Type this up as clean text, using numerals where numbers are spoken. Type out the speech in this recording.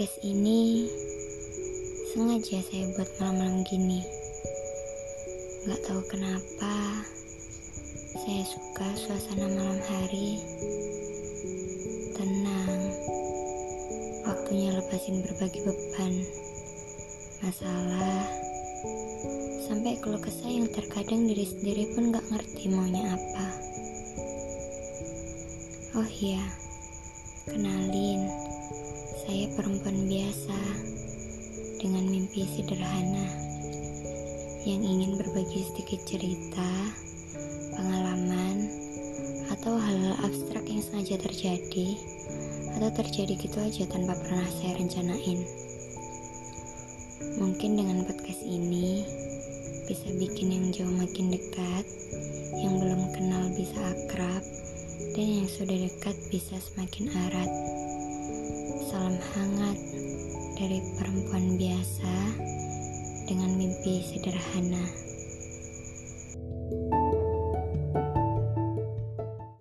Podcast ini sengaja saya buat malam-malam gini. Gak tahu kenapa saya suka suasana malam hari. Tenang, waktunya lepasin berbagai beban, masalah, sampai keluh kesah yang terkadang diri sendiri pun gak ngerti maunya apa. Oh iya, kenalin, saya perempuan biasa dengan mimpi sederhana yang ingin berbagi sedikit cerita, pengalaman, atau hal-hal abstrak yang sengaja terjadi atau terjadi gitu aja tanpa pernah saya rencanain. Mungkin dengan podcast ini bisa bikin yang jauh makin dekat, yang belum kenal bisa akrab, dan yang sudah dekat bisa semakin erat. Salam hangat dari perempuan biasa dengan mimpi sederhana.